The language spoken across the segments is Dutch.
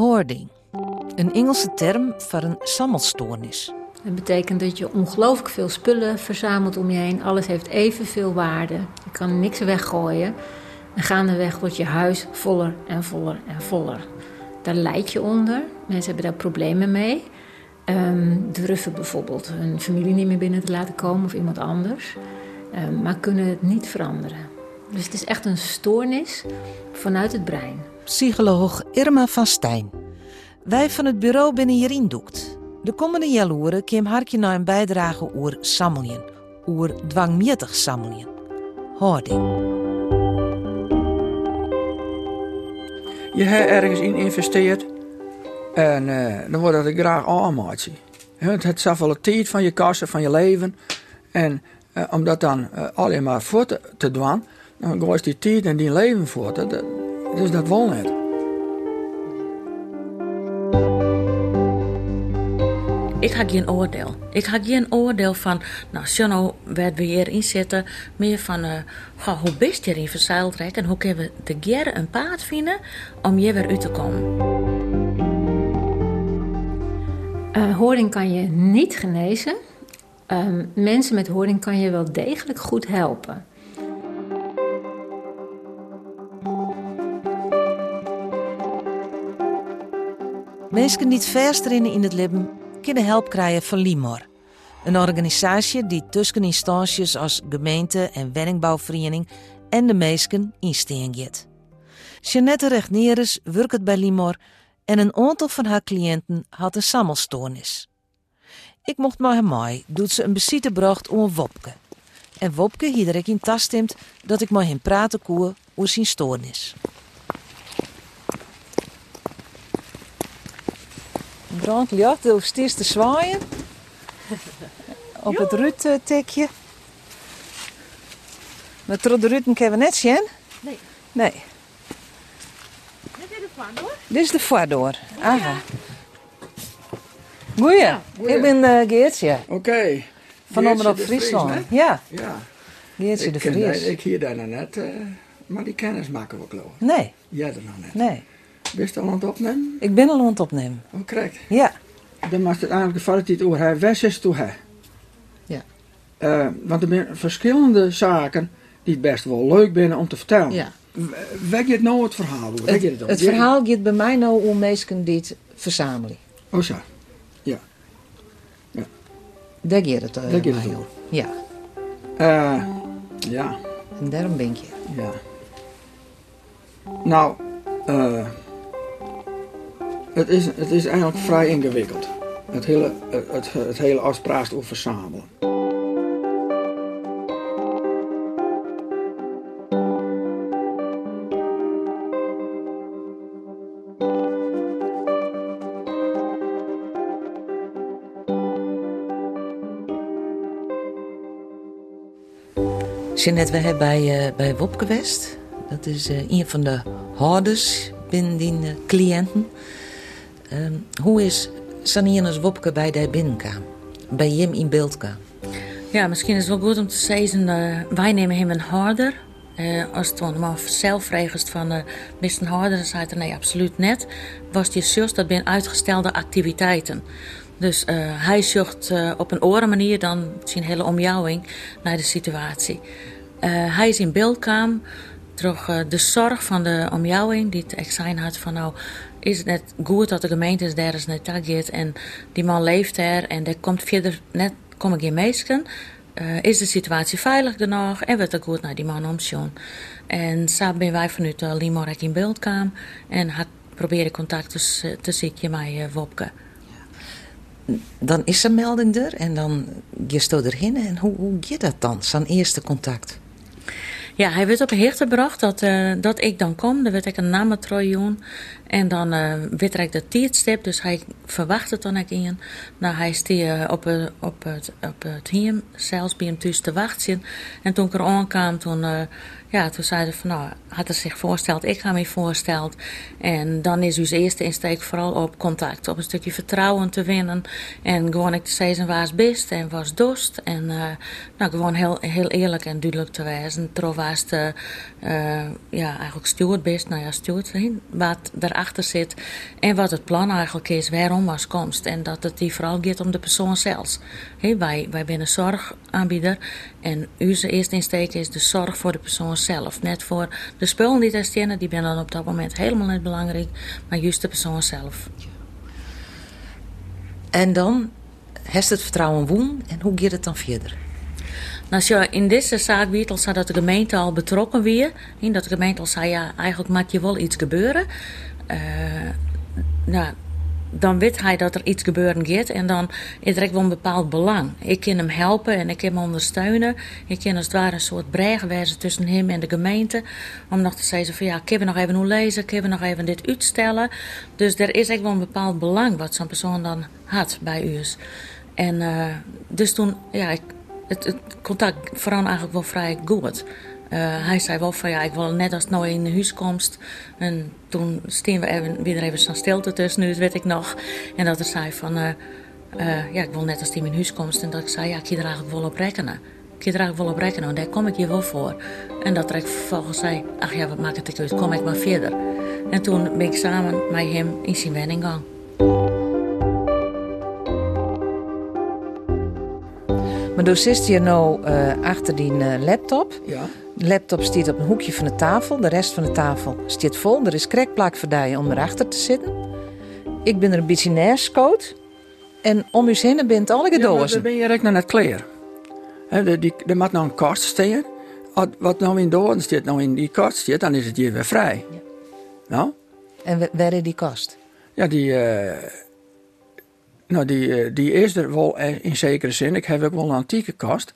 hoarding. Een Engelse term voor een sammelstoornis. Het betekent dat je ongelooflijk veel spullen verzamelt om je heen. Alles heeft evenveel waarde. Je kan niks weggooien. En gaandeweg wordt je huis voller en voller en voller. Daar lijd je onder. Mensen hebben daar problemen mee. Durven bijvoorbeeld hun familie niet meer binnen te laten komen of iemand anders. Maar kunnen het niet veranderen. Dus het is echt een stoornis vanuit het brein. Psycholoog Irma van Steijn. Wij van het bureau binnen hier indoekt. De komende jaloeren Kim Harkje naar een bijdrage over sammeljen. Over dwangmietig sammeljen. Houding. Je hebt ergens in investeerd en dan wordt het graag aanmaakt. Het zoveel de tijd van je kassen, van je leven. En om dat dan alleen maar voor te doen, dan gaat die tijd en die leven voor. Dus dat wil niet. Ik had geen oordeel. Ik had geen oordeel van, nou, Jono, waar we hierin zitten. Meer van, hoe best je erin verzeild raakt en hoe kunnen we de geren een paard vinden om je weer uit te komen. Hoarding kan je niet genezen. Mensen met hoarding kan je wel degelijk goed helpen. Mensen die het verstrinnen in het leven kunnen help krijgen van Limor. Een organisatie die tussen instanties als gemeente en woningbouwvereniging en de meesken insteekt. Jeanette Regnerus werkt bij Limor en een aantal van haar cliënten had een sammelstoornis. Ik mocht maar hem mee, doet ze een besite bracht om Wopke. En Wopke hield ik in tastimt dat ik met hem praten kon over zijn stoornis. Brandlicht, je hoeft eerst te zwaaien. Op het ruittekje. Maar door de ruiten kunnen we net zien. Nee. Dit is de voordoor. Aha. Goeie. Ja, ik ben Geertje. Oké. Van onder op Friesland. Fries, ja. Geertje de Vries. Ik hier daar nog net, maar die kennis maken we geloof ik. Nee. Jij er nog net. Nee. Ben je al aan het opnemen? Ik ben al aan het opnemen. Oh, correct. Ja. Dan maakt het eigenlijk de kwaliteit over haar west is toe haar. Ja. Want er zijn verschillende zaken die het best wel leuk zijn om te vertellen. Ja. Wek je het nou het verhaal? Het verhaal gaat bij mij nou om mensen die het verzamelen. Oh zo. Ja. Daar gaat het om. Ja. Ja. En daarom ben ik je. Ja. Nou, Het is eigenlijk vrij ingewikkeld. Het hele afspraak over verzamelen. Jeanette, we hebben bij Wopke West. Dat is een van de houders binnen die cliënten. Hoe is Saniernes Wopke bij de binnenkamer? Bij hem in beeld kwam? Ja, misschien is het wel goed om te zeggen, wij nemen hem een harder. Als het maar zelf regelt van best een harder, dan zei hij nee, absoluut net. Was die zus, dat zijn uitgestelde activiteiten. Dus hij zocht op een andere manier dan zijn hele omjouwing naar de situatie. Hij is in beeldkamer. De zorg van de omjouwing die het echt zijn had van nou is het net goed dat de gemeente is daar is net target en die man leeft er en daar komt verder net kom ik geen meisken is de situatie veilig genoeg en wordt er goed naar die man omzien en zo ben wij vanuit Limor in beeld kwam en had proberen contact te zieken met Wopke. Dan is een melding er en dan je stoot erin en hoe je dat dan zijn eerste contact? Ja, hij werd op hichte gebracht dat ik dan kom. Dan werd ik een namatrojoen. En dan werd ik de tiertstip. Dus hij verwachtte dan ik in. Nou, hij stie op het hiem, zelfs bij hem thuis te wachten. En toen ik er aankwam, toen zei hij van, nou, had hij zich voorgesteld, ik ga me voorstellen. En dan is uw eerste insteek vooral op contact. Op een stukje vertrouwen te winnen. En gewoon ik te zeggen waar het best en was dorst. En gewoon heel, heel eerlijk en duidelijk te wijzen. Terwijl naast eigenlijk stewardess, steward, wat daarachter zit en wat het plan eigenlijk is, waarom was komst. En dat het die vooral gaat om de persoon zelf. Wij zijn een zorgaanbieder en onze eerste insteek is de zorg voor de persoon zelf. Net voor de spullen die daar staan, die zijn dan op dat moment helemaal niet belangrijk, maar juist de persoon zelf. En dan heeft het vertrouwen woon en hoe gaat het dan verder? Als je in deze zaak weet, al zei dat de gemeente al betrokken weer. En dat de gemeente al zei, ja, eigenlijk maak je wel iets gebeuren. Dan weet hij dat er iets gebeuren gaat en dan is er echt wel een bepaald belang. Ik kan hem helpen en ik kan hem ondersteunen. Ik kan als het ware een soort brug wijzen tussen hem en de gemeente. Om nog te zeggen van ja, kunnen we nog even hoe lezen, kunnen we nog even dit uitstellen. Dus er is echt wel een bepaald belang wat zo'n persoon dan had bij ons. En dus toen, ja, het contact vooral eigenlijk wel vrij goed. Hij zei wel van ja, ik wil net als het nou in de huis komt. En toen stonden we weer even zo'n stilte tussen, dat weet ik nog. En dat hij zei van ik wil net als die in huis komt. En dat ik zei ja, ik kan er eigenlijk wel op rekenen. En daar kom ik hier wel voor. En dat ik vervolgens zei, ach ja, wat maakt het uit, kom ik maar verder. En toen ben ik samen met hem in zijn woning gegaan. Maar dus zit je nou achter die laptop. Ja. De laptop staat op een hoekje van de tafel. De rest van de tafel staat vol. Er is krekplak voor om erachter te zitten. Ik ben er een beetje neerscoot. En om u heen bent alle gedozen. Ja, dan ben je direct naar het kleer. Er moet nou een kast staan. Wat nou in doden staat, nou in die kast staat, dan is het hier weer vrij. Ja. Nou? En waar is die kast? Ja, die is er wel in zekere zin. Ik heb ook wel een antieke kast.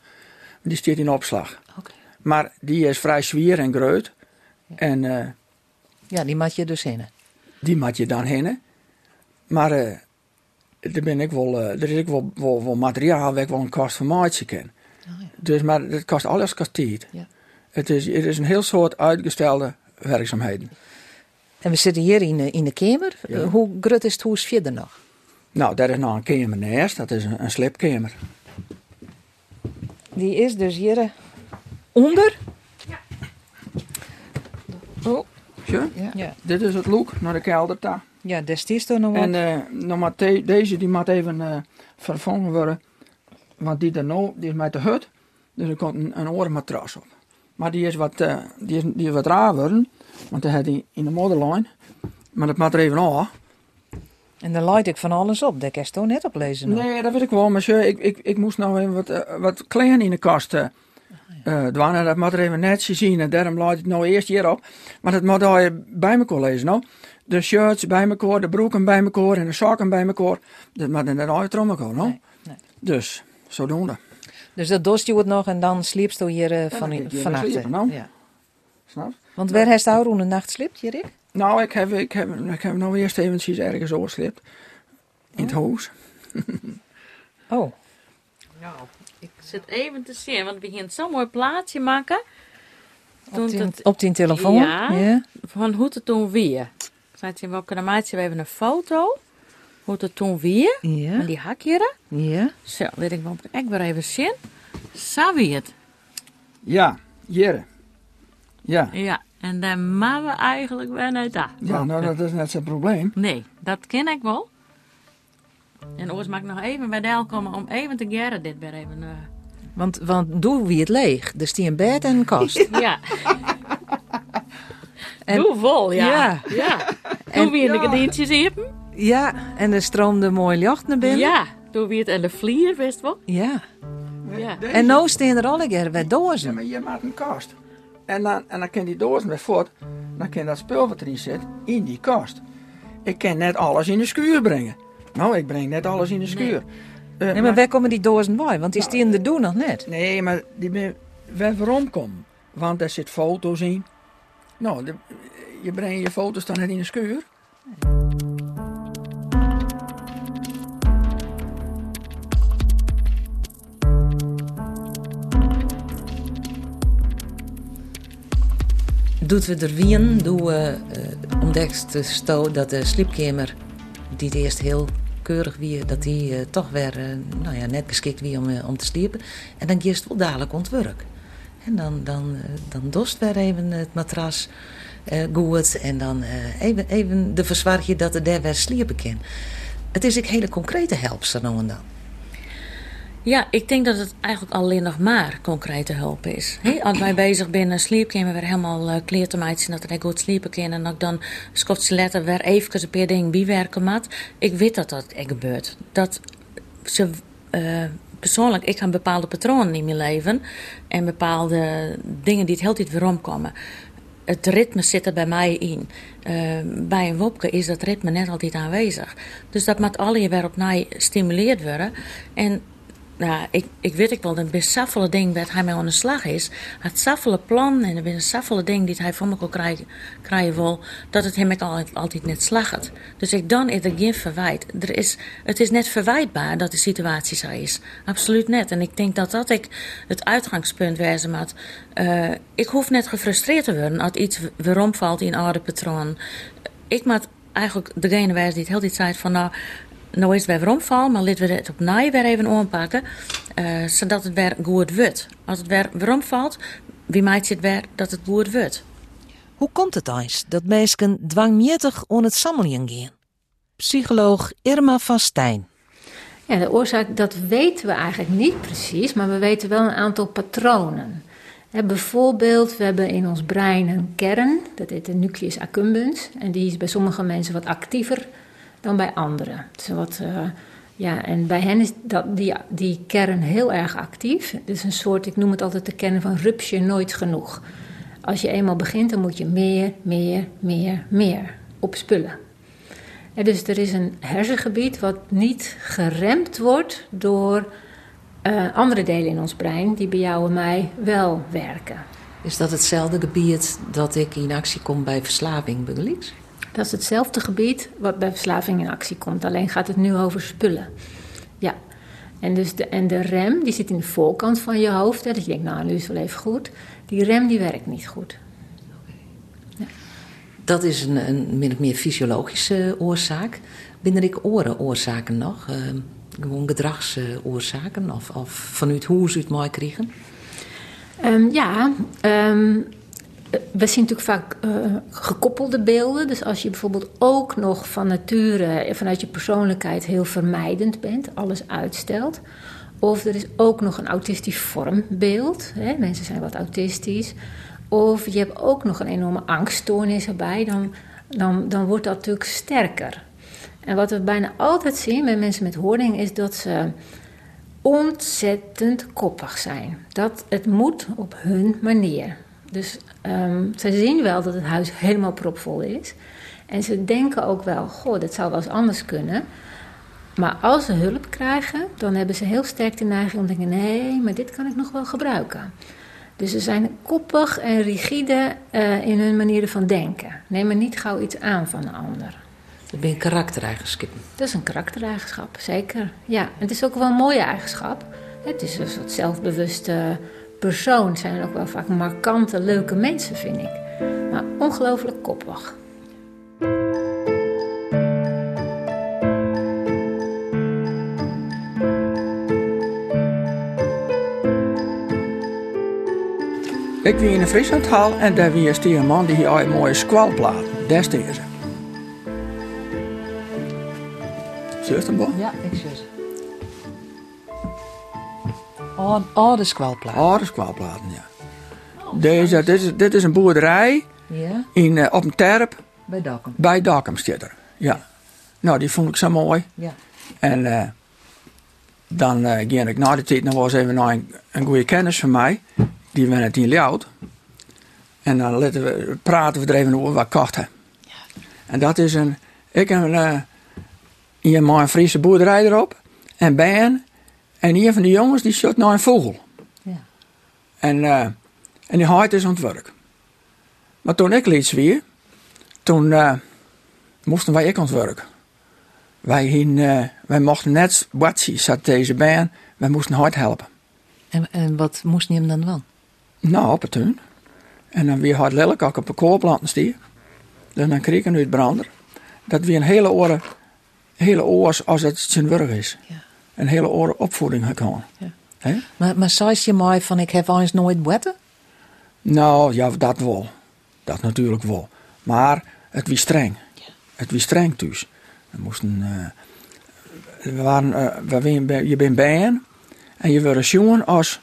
Die staat in opslag. Okay. Maar die is vrij zwier en groot. Ja. En, die maak je dus heen. Die maak je dan heen. Maar er is ook wel materiaal waar ik wel een kast van maatje ken. Oh, ja. Dus, maar het kost alles kost tijd. Ja. Het is een heel soort uitgestelde werkzaamheden. En we zitten hier in de kamer. Ja. Hoe groot is het huis verder nog? Nou, daar is nog een kamer naast. Dat is een slipkamer. Die is dus hier onder. Ja. Oh, zo. Ja. Dit is het look naar de kelder daar. Ja, destijds toch nog wat. En deze die moet even vervangen worden. Want die daarna, die is met de hut. Dus er komt een orenmatras op. Maar die is wat raar worden. Want dan had hij in de modderlijn. Maar dat moet er even aan. En dan leid ik van alles op. Daar kan je toch net op lezen. Nog. Nee, dat weet ik wel. Monsieur, ik moest nou even wat kleren in de kast doen. En dat moet er even netjes zien. En daarom leid ik het nou eerst hier op. Maar dat moet je bij elkaar lezen. Nou. De shirts bij elkaar, de broeken bij elkaar en de zakken bij elkaar. Dat moet er net trommel komen. No? Nee. Dus, zodoende. Dus dat dost je het nog en dan sliepst je hier vannacht. Sliepen, nou. Ja. Snap? Want waar heeft jou een nacht sliept, Jerik? Nou, ik heb nog eerst eventjes ergens overslipt. In het huis. Oh. Nou, ik zit even te zien, want we gingen zo'n mooi plaatje maken. Op die telefoon? Ja, ja. Van hoe het toen weer. Ik zei, Wopke, dan maak je even een foto. Hoe het toen weer. Ja. Met die hakjeren. Ja. Zo, dit ik wel echt weer even zien. Zo weer het. Ja, jere. Ja. Ja. En daar maken we eigenlijk weer net aan. Ja, nou dat is net zo'n probleem. Nee, dat ken ik wel. En oors mag ik nog even bij Del komen om even te geren dit weer even. Want doe wie het leeg. Dus die een bed en een kast. Ja. En, doe vol, ja. Ja. Doe wie in de gedientjes even. Ja, en er stroomde mooi licht naar binnen. Ja, doe wie het en de vlier, wist wel. Ja. Ja. En nou staan er alle keer weer dozen. Ja, maar je maakt een kast. En dan kan die dozen weer voort. Dan kan dat spul wat erin zit, in die kast. Ik kan net alles in de schuur brengen. Nou, ik breng net alles in de schuur. Nee, maar waar komen die dozen bij? Want die is in de doen nog net. Nee, maar die ben waarom komen? Want er zit foto's in. Nou, je brengt je foto's dan net in de schuur. Doet we er wien, ontdekst dat de sliepkamer, die het eerst heel keurig wie, dat die toch weer net geschikt wie om te sliepen. En dan geest wel dadelijk ontwerp. En dan dorst weer even het matras goed. En dan even de verzorging dat er daar weer sliepen kan. Het is ook hele concrete helpster nou en dan. Ja, ik denk dat het eigenlijk alleen nog maar concrete hulp is. He, als wij bezig zijn en slaapkamer weer helemaal klaar te maken, dat er goed sliepen kan. En dat ik dan scots letter weer even een paar dingen bijwerken moet. Ik weet dat dat gebeurt. Dat ze... Persoonlijk, ik heb bepaalde patronen in mijn leven en bepaalde dingen die het heel tijd weer omkomen. Het ritme zit er bij mij in. Bij een Wopke is dat ritme net altijd aanwezig. Dus dat moet alle je weer opnieuw stimuleerd worden. En nou, ik weet ik wel, dat is saffele ding dat hij mij aan de slag is. Het saffele plan en het is saffele ding die hij van me kon krijgen wil, dat het hem ik altijd net slaget. Dus ik dan is er geen verwijt. Het is net verwijtbaar dat de situatie zo is. Absoluut net. En ik denk dat ik het uitgangspunt wijzen moet. Ik hoef net gefrustreerd te worden als iets waarom valt in oude patroon. Ik moet eigenlijk degene wijzen die het heel dit tijd van nou is het weer veromval, maar laten we het opnieuw weer even aanpakken, zodat het weer goed wordt. Als het weer veromvalt, wie maakt het weer dat het goed wordt? Hoe komt het eens dat mensen dwangmietig aan het sammelen gaan? Psycholoog Irma van Steijn. Ja, de oorzaak, dat weten we eigenlijk niet precies, maar we weten wel een aantal patronen. Bijvoorbeeld, we hebben in ons brein een kern, dat heet de nucleus accumbens, en die is bij sommige mensen wat actiever dan bij anderen. Dus en bij hen is die kern heel erg actief. Dus een soort, ik noem het altijd de kern van rupsje nooit genoeg. Als je eenmaal begint, dan moet je meer op spullen. En dus er is een hersengebied wat niet geremd wordt door andere delen in ons brein die bij jou en mij wel werken. Is dat hetzelfde gebied dat ik in actie kom bij verslaving, begrijp? Dat is hetzelfde gebied wat bij verslaving in actie komt. Alleen gaat het nu over spullen. Ja. En, dus de rem, die zit in de voorkant van je hoofd. Hè, dat je denkt, nou, nu is het wel even goed. Die rem, die werkt niet goed. Okay. Ja. Dat is een min of meer fysiologische oorzaak. Binnen ik oren oorzaken nog? Gewoon gedragsoorzaken? Of vanuit hoe ze het mooi krijgen? We zien natuurlijk vaak gekoppelde beelden. Dus als je bijvoorbeeld ook nog van nature, vanuit je persoonlijkheid heel vermijdend bent, alles uitstelt. Of er is ook nog een autistisch vormbeeld. Hè? Mensen zijn wat autistisch. Of je hebt ook nog een enorme angststoornis erbij. Dan wordt dat natuurlijk sterker. En wat we bijna altijd zien bij mensen met hoorning is dat ze ontzettend koppig zijn. Dat het moet op hun manier. Dus ze zien wel dat het huis helemaal propvol is. En ze denken ook wel, goh, dat zou wel eens anders kunnen. Maar als ze hulp krijgen, dan hebben ze heel sterk de neiging om te denken, nee, maar dit kan ik nog wel gebruiken. Dus ze zijn koppig en rigide in hun manieren van denken. Neem maar niet gauw iets aan van een ander. Dat ben je karaktereigenschap. Dat is een karaktereigenschap, zeker. Ja, het is ook wel een mooie eigenschap. Het is een soort zelfbewuste persoon, zijn ook wel vaak markante, leuke mensen, vind ik. Maar ongelooflijk koppig. Ik was in de Frieslandhal en daar was een man die had een mooie squalplaat. Daar stond ze. Zie je het dan? Ja, ik zie het. Oude squalplaten. Oude squalplaten, ja. Deze, dit is een boerderij, yeah, op een terp. Bij Dokkum. Bij Dokkum zit er, ja. Nou, die vond ik zo mooi. Ja. En dan ging ik na de tijd nog eens even naar een goede kennis van mij. Die we net in Ljouwert. En dan praten we er even over wat kocht hij. Ja. En dat is ik heb hier maar een Friese boerderij erop. En ben... En een van die jongens die shot naar een vogel. Ja. En die haait is aan het werk. Maar toen ik liet weer, toen moesten wij ook aan het werk. Wij mochten net watsie, zat deze baan, wij moesten hard helpen. En wat moest je hem dan wel? Nou, op het tuin. En dan weer hard lelijk ook op een koolplanten stier. Dus dan kreeg ik nu het brander. Dat weer een hele oors als het zijn werk is. Ja. Een hele oren opvoeding gekomen. Ja. Maar zei je mooi van ik heb eens nooit wetten? Nou, ja, dat wel. Dat natuurlijk wel. Maar het was streng. Ja. Het was streng thuis. We moesten... je bent bij en je wordt zien als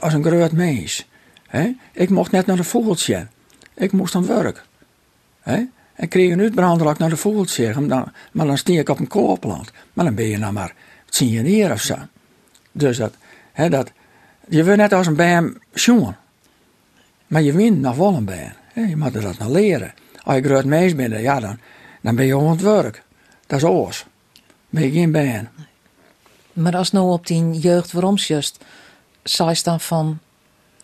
een groot mens. He? Ik mocht net naar de vogeltje. Ik moest aan werk. He? En kreeg een uitbrander naar de vogeltje. Maar dan steen ik op een koolplant. Maar dan ben je nou maar 10 jaar of zo. Dus dat je wordt net als een bij zien. Maar je wint nog wel een bij. Je moet dat nog leren. Als je groot mens bent, ja, dan ben je aan het werk. Dat is alles. Ben je geen bij. Maar als nou op die jeugd waarom just, zei je dan van...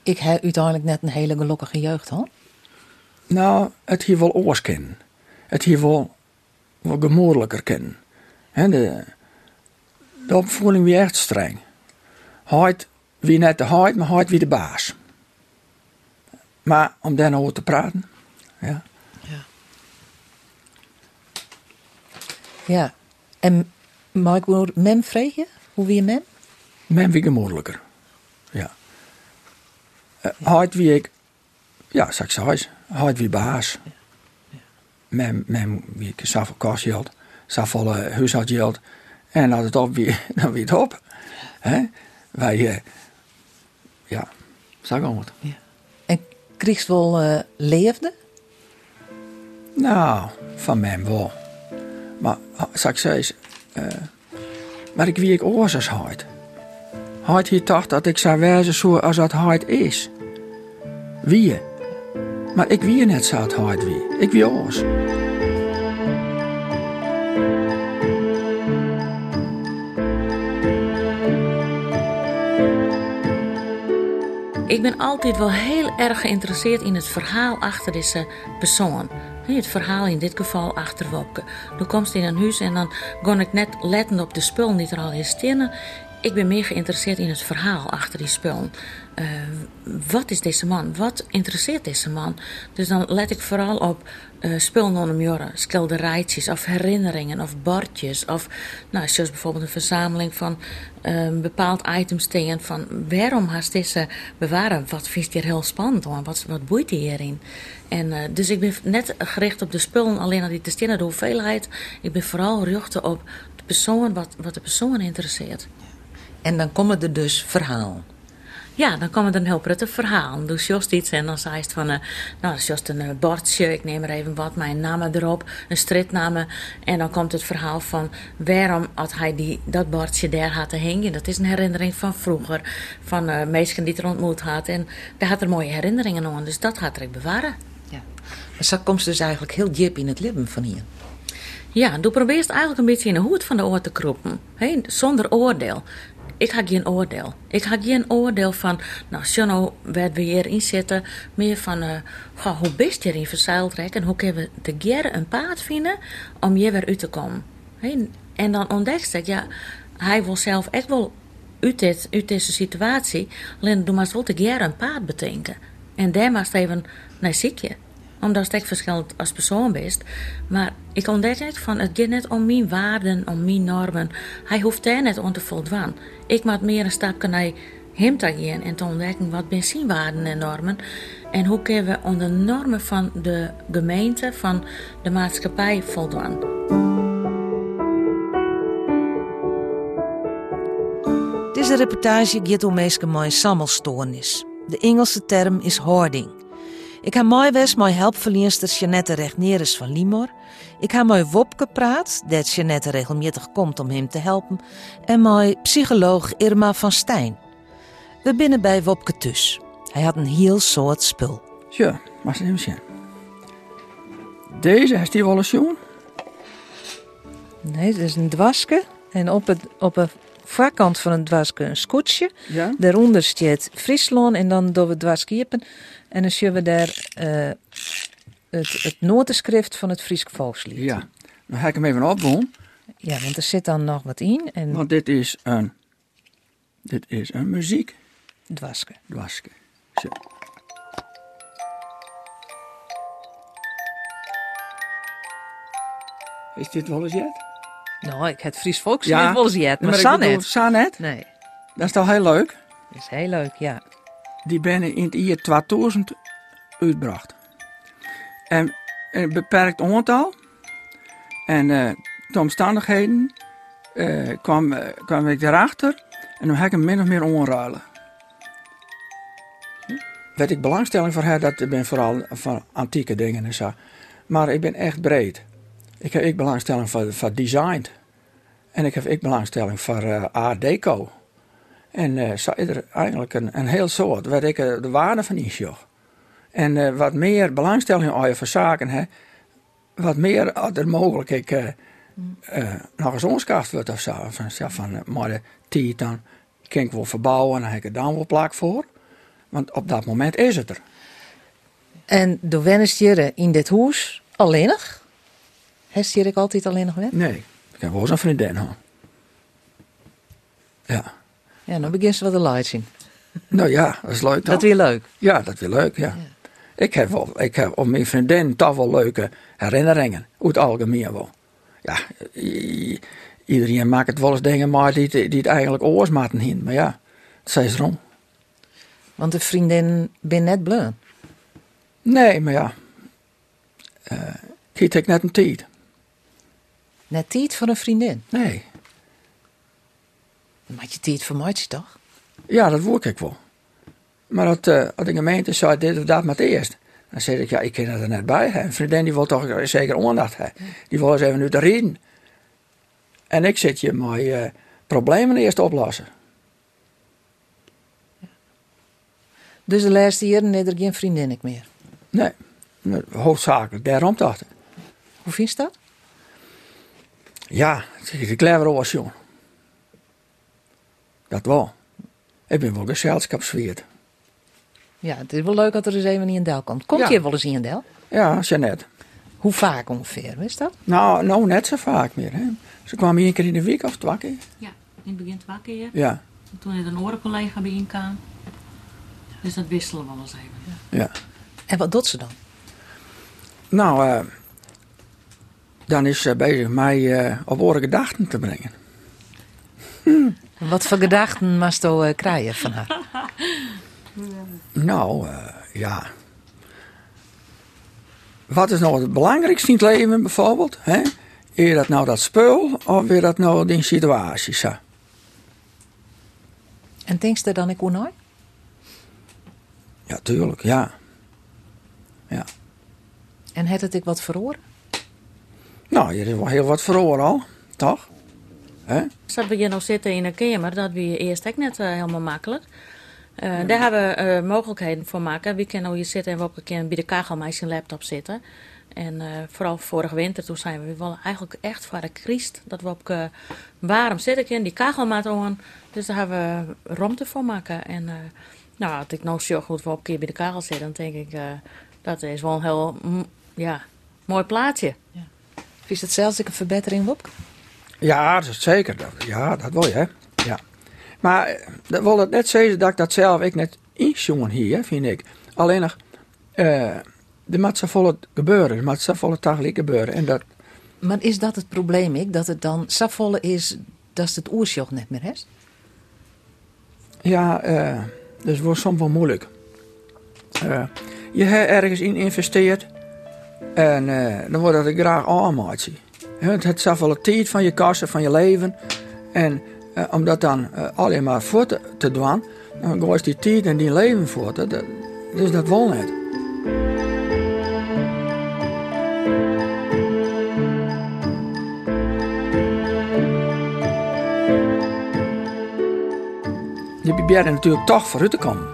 Ik heb uiteindelijk net een hele gelukkige jeugd, hoor. Nou, het hier wel oors kennen. Het hier wel gemoedelijker kennen. He, de opvoeding was echt streng. Heid wie net de heid, maar heid wie de baas. Maar om daar over te praten, ja. Ja. Ja, en mag ik mem vregen? Hoe wie je mem? Mem wie gemoedelijker, ja. Heid wie ik, ja, zeg ik heid wie baas. Ja. Ja. Mem wie ik zoveel kastgeld, zoveel huishoudgeld. En als het op wie, dan wie het op. He? Wij, ja, zeg ik wat. Ja. En kreeg wel leefde? Nou, van mem wel. Maar, zeg ik zei, maar ik wie ik oorzaas heid. Heid hier dacht dat ik zou wijzen zo als dat heid is. Wie je. Maar ik wie je net zo het heid wie. Ik wie ons. Ik ben altijd wel heel erg geïnteresseerd in het verhaal achter deze persoon. Het verhaal in dit geval achter Wopke. Dan komt ze in een huis en dan kon ik net letten op de spullen die er al is stinnen. Ik ben meer geïnteresseerd in het verhaal achter die spullen. Wat is deze man? Wat interesseert deze man? Dus dan let ik vooral op spullen onder jaren, schilderijtjes of herinneringen of bordjes. Of, nou, zoals bijvoorbeeld een verzameling van een bepaald item steen. Van waarom haast deze bewaren? Wat vindt hij heel spannend? Wat boeit hij hierin? En, dus ik ben net gericht op de spullen, alleen aan die te stenen, de hoeveelheid. Ik ben vooral gericht op de persoon, wat de persoon interesseert. En dan komen er dus verhaal. Ja, dan komen er een heel prettig verhaal. Dus Jost iets en dan zei het van... nou, dat is Jost een bordje, ik neem er even wat, mijn naam erop. Een straatnaam. En dan komt het verhaal van... waarom had hij dat bordje daar laten hangen? Dat is een herinnering van vroeger. Van mensen die het er ontmoet had. En daar had er mooie herinneringen aan. Dus dat gaat er ik bewaren. Ja. Dus dat komt dus eigenlijk heel diep in het leven van hier. Ja, je probeert eigenlijk een beetje in de hoed van de oor te kroppen. He? Zonder oordeel. Ik had geen oordeel. Ik had geen oordeel van, nou, Jono, waar we hierin zitten. Meer van, hoe best je erin verzeild raken? En hoe kunnen we de keer een paard vinden om je weer uit te komen? He? En dan ontdekte ik, ja, hij wil zelf echt wel uit deze situatie. Alleen, doe maar wel de keer een paard bedenken. En daar was even naar ziekje. Omdat ik verschillend als persoon best. Maar ik ontdek net van het gaat net om mijn waarden, om mijn normen. Hij hoeft daar net om te voldwaan. Ik maak meer een stapje naar hem te gaan en te ontdekken wat ben zijn waarden en normen. En hoe kunnen we onder normen van de gemeente, van de maatschappij voldwaan. Deze reportage gaat om mensen met een sammelstoornis. De Engelse term is hoarding. Ik heb mooi wes mijn helpverleenster Jeanette Regnerus van Limor. Ik heb mooi Wopke praat, dat Jeanette regelmatig komt om hem te helpen. En mooi psycholoog Irma van Steijn. We binnen bij Wopke thuis. Hij had een heel soort spul. Ja, maar even zien. Deze, heeft die wel eens jongen? Nee, dat is een dwaske. En op de voorkant van een dwaske een scootje. Ja. Daaronder staat Friesland en dan doen we dwaskiepen. En dan zien we daar het notenschrift van het Friesk volkslied. Ja, dan ga ik hem even opdoen. Ja, want er zit dan nog wat in. En... Want dit is een muziek. Dwaske. Dwaske. Zo. Is dit wel eens jet? Nou, ik heb het Friesk volkslied wel eens jet, maar Sanet. Nee. Dat is toch heel leuk? Dat is heel leuk, ja. die binnen in het jaar 2000 uitbracht. En een beperkt aantal en de omstandigheden kwam ik erachter en dan heb ik hem min of meer onruilen. Wat ik belangstelling voor heb, dat ben vooral van antieke dingen en zo. Maar ik ben echt breed. Ik heb ook belangstelling voor design. En ik heb ook belangstelling voor art deco. En zo is er eigenlijk een heel soort, wat ik de waarde van inzicht. En wat meer belangstelling aan je voor zaken, hè, wat meer er mogelijk nog eens onskaft wordt of zo. Van maar de titan kan ik wel verbouwen en dan heb ik er dan wel plak voor. Want op dat moment is het er. En de wens je in dit huis alleenig? Heb je ik altijd alleenig weg? Nee, ik heb wel zo'n vriendin. Hoor. Ja. Ja, dan begint ze wat te light zien. Nou ja, dat is leuk dan. Dat weer leuk? Ja, dat weer leuk, ja. Ik heb op mijn vriendin toch wel leuke herinneringen. Hoe het algemeen wel. Ja, iedereen maakt het wel eens dingen maar die het eigenlijk oorsmaten heen. Maar ja, dat is erom. Want de vriendin ben net bleu. Nee, maar ja. Kiet ik net een tijd. Net tijd voor een vriendin? Nee. Dan maak je tijd voor maatje toch? Ja, dat word ik wel. Maar als de gemeente zei dit of dat maar het eerst. Dan zei ik, ja, ik ken dat er net bij. Hè. Een vriendin die wil toch zeker aandacht. Hè. Die wil eens even uit de reden. En ik zit je mijn problemen eerst oplossen. Dus de laatste jaren heeft er geen vriendin meer? Nee, hoofdzakelijk daarom dacht ik. Hoe vind je dat? Ja, de clever was jong. Dat wel. Ik ben wel gezelschapsveerd. Ja, het is wel leuk dat er eens even in Del komt. Komt je wel eens in Del? Ja, Jeanette. Hoe vaak ongeveer, wist dat? Nou, net zo vaak meer. Hè. Ze kwam hier een keer in de week of 2 keer? Ja, in het begin 2 keer. Ja. En toen heeft een andere collega bij inkwam. Dus dat wisselen we wel eens even. Ja. Ja. En wat doet ze dan? Nou, dan is ze bezig mij op oren gedachten te brengen. Wat voor gedachten moest je krijgen van haar? Nou, ja. Wat is nou het belangrijkste in het leven bijvoorbeeld? Hè? Is dat nou dat spul of is dat nou die situatie? Zo? En denk je dan ik hoe nooit? Ja, tuurlijk, ja. En had het ik wat verhoor? Nou, hier is wel heel wat verhoor al, toch? Zat we hier nog zitten in een kamer, dat we eerst ook net helemaal makkelijk. Daar hebben we mogelijkheden voor maken. We kunnen hier zitten en Wopke kan bij de kachel met zijn laptop zitten. En vooral vorige winter, toen zijn we wel eigenlijk echt voor de Christ. Dat we op warm zitten in die kachelmaat aan. Dus daar hebben we ruimte voor maken. En... Nou, als ik nou zo goed wel op keer bij de kachel zit, dan denk ik, dat is wel een heel mooi plaatje. Ja. Vind je dat zelfs een verbetering, Wopke? Ja, dat is zeker. Ja, dat wil je, hè. Ja. Maar dat wil het net zeggen dat ik dat zelf ik net injongen hier, vind ik. Alleen nog, de maatse volle gebeuren, de maatse volle dagelijke gebeuren. En dat... Maar is dat het probleem, dat het dan zo volle is dat het oersjoch net meer is? Ja, dus het wordt soms wel moeilijk. Je hebt ergens in investeerd en dan wordt dat graag aanmaakt. Het heeft zoveel tijd van je kassen, van je leven. En om dat dan alleen maar voor te doen, dan gaat die tijd en die leven voort. Dus dat wil niet. Je probeert natuurlijk toch voor u te komen.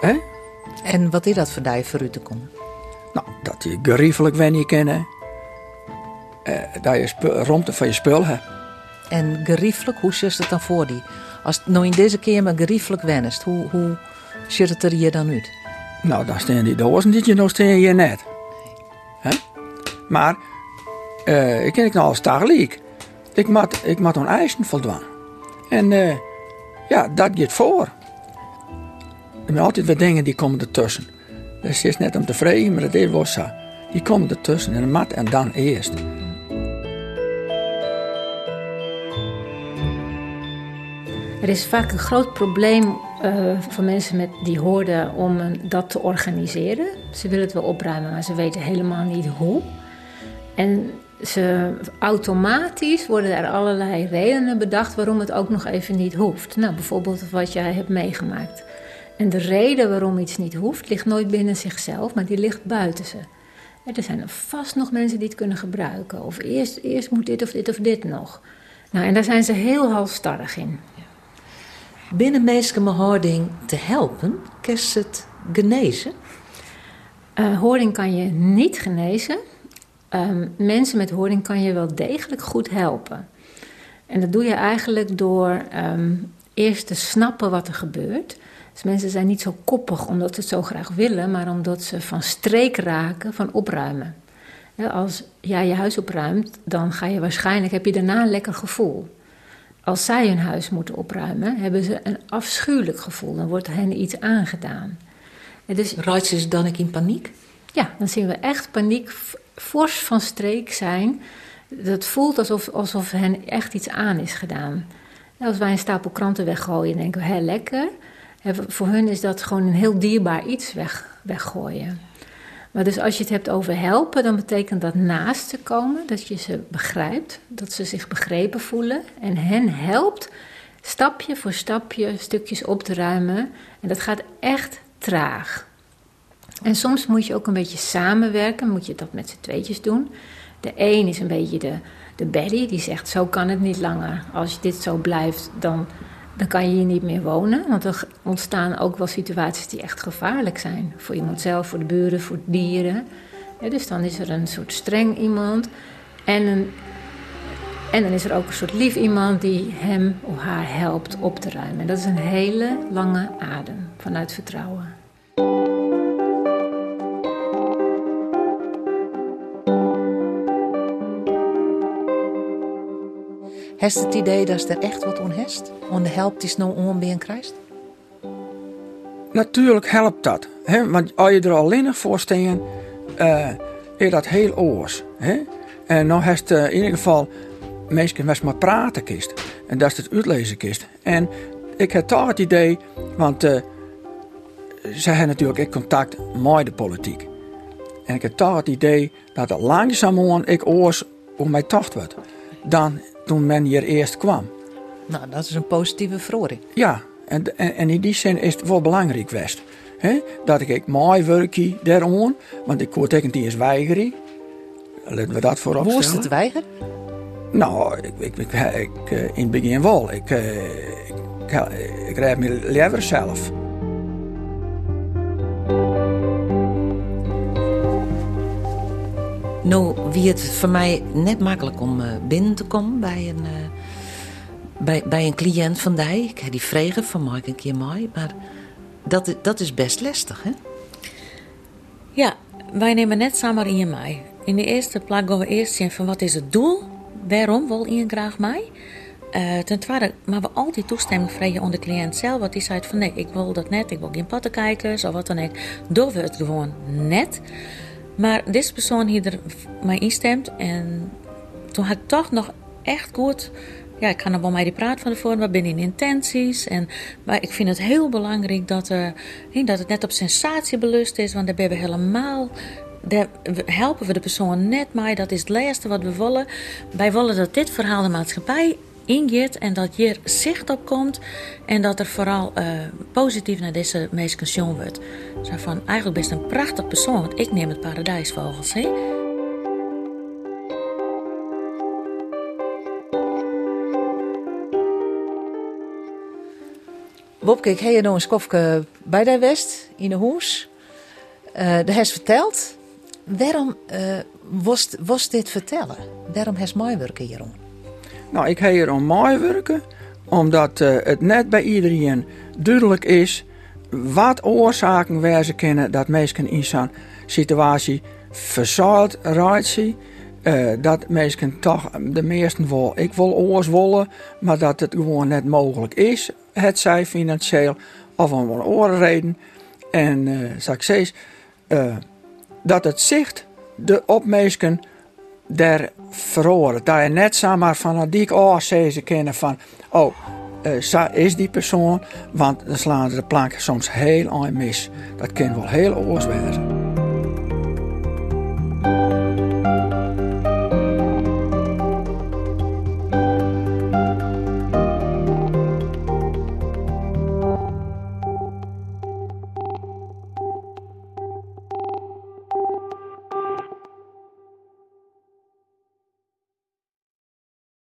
He? En wat is dat voor die voor u te komen? Nou, dat je geriefelijk wenje kennen. Dat je ruimte van je spul hebt. En geriefelijk, hoe zit het dan voor die? Als het nou in deze keer maar geriefelijk wenst, hoe zit het er hier dan uit? Nou, daar staan die dozen die je nog staan hier net. He? Maar, ik ken het nou als dagelijk. Ik moet een eisen voldoen. En... ja, dat gaat voor. Er zijn altijd weer dingen die komen ertussen. Dat is net om te vreden, maar dat is wel zo. Die komen ertussen in de mat en dan eerst. Er is vaak een groot probleem van mensen die hoorden om dat te organiseren. Ze willen het wel opruimen, maar ze weten helemaal niet hoe. En ze, automatisch worden er allerlei redenen bedacht waarom het ook nog even niet hoeft. Nou, bijvoorbeeld wat jij hebt meegemaakt. En de reden waarom iets niet hoeft, ligt nooit binnen zichzelf, maar die ligt buiten ze. Er zijn vast nog mensen die het kunnen gebruiken. Of eerst moet dit of dit of dit nog. Nou, en daar zijn ze heel halsstarrig in. Binnen meeske me hoarding te helpen, kerst het genezen? Hoarding kan je niet genezen. Mensen met hoarding kan je wel degelijk goed helpen. En dat doe je eigenlijk door eerst te snappen wat er gebeurt. Dus mensen zijn niet zo koppig omdat ze het zo graag willen, maar omdat ze van streek raken van opruimen. Als jij je huis opruimt, dan ga je waarschijnlijk, heb je daarna een lekker gevoel. Als zij hun huis moeten opruimen, hebben ze een afschuwelijk gevoel. Dan wordt hen iets aangedaan. Dus, raakt ze dan in paniek? Ja, dan zien we echt paniek, fors van streek zijn. Dat voelt alsof hen echt iets aan is gedaan. Als wij een stapel kranten weggooien, denken we, hé, lekker. Voor hun is dat gewoon een heel dierbaar iets weggooien. Maar dus als je het hebt over helpen, dan betekent dat naast te komen, dat je ze begrijpt, dat ze zich begrepen voelen en hen helpt stapje voor stapje stukjes op te ruimen. En dat gaat echt traag. En soms moet je ook een beetje samenwerken, moet je dat met z'n tweetjes doen. De een is een beetje de baddie, die zegt zo kan het niet langer. Als dit zo blijft, dan kan je hier niet meer wonen. Want er ontstaan ook wel situaties die echt gevaarlijk zijn. Voor iemand zelf, voor de buren, voor dieren. Ja, dus dan is er een soort streng iemand. En dan is er ook een soort lief iemand die hem of haar helpt op te ruimen. En dat is een hele lange adem vanuit vertrouwen. Heeft het idee dat er echt wat onheest? Om de help die snel onbeen krijgt? Natuurlijk helpt dat. Hè? Want als je er alleen voor staat, is dat heel oors. En dan heeft in ieder geval mensen best maar praten kist. En dat is het uitlezen kist. En ik heb toch het idee, want zij hebben natuurlijk ook contact met de politiek. En ik heb toch het idee dat het langzamerhand ik oors om mij tocht werd. Dan toen men hier eerst kwam. Nou, dat is een positieve verandering. Ja, en in die zin is het wel belangrijk geweest. He? Dat ik mooi werkje daarom, want ik hoor tegen die eens weigeren. Laten we dat voorop stellen. Hoe is het weiger? Nou, ik in het begin wel. Ik rijd mijn lever zelf. Nou, wie het voor mij net makkelijk om binnen te komen bij een cliënt van die. Ik heb die vregen van mag ik een keer mooi, maar dat is best lastig, hè? Ja, wij nemen net samen in mij. In de eerste plaats gaan we eerst zien van wat is het doel? Waarom wil je graag mij? Ten tweede, maar we al die toestemming vragen aan de cliënt zelf. Want die zei van nee, ik wil dat net, ik wil geen pattenkijkers of wat dan ook. Doen we het gewoon net. Maar deze persoon hier er mij instemt en toen had ik toch nog echt goed... Ja, ik ga nog wel met die praten van tevoren, wat binnen intenties. En, maar ik vind het heel belangrijk dat het net op sensatie belust is. Want daar ben we helemaal... Daar helpen we de persoon net mee. Dat is het laatste wat we willen. Wij willen dat dit verhaal de maatschappij ingeeft en dat hier zicht op komt. En dat er vooral positief naar deze mensen wordt. Zo van, eigenlijk best een prachtig persoon, want ik neem het paradijsvogels, hè. Wopke, ik heb je nog een skofke bij de West, in de hoes. De heeft verteld. Waarom was dit vertellen? Waarom heeft mij werken hierom? Nou, ik heb hierom mij werken, omdat het net bij iedereen duidelijk is wat oorzaken wijzen kennen dat mensen in zo'n situatie verzuild raadsen. Dat mensen toch, de meesten wel, ik wil oors willen, maar dat het gewoon net mogelijk is. Het zij financieel of om een orenreden. En succes. Dat het zicht de opmeesken daar verhoren. Dat je net zomaar van die ik oors ze kennen van. Oh, zo is die persoon, want dan slaan de planken soms heel aan mis. Dat kan wel heel oors wezen.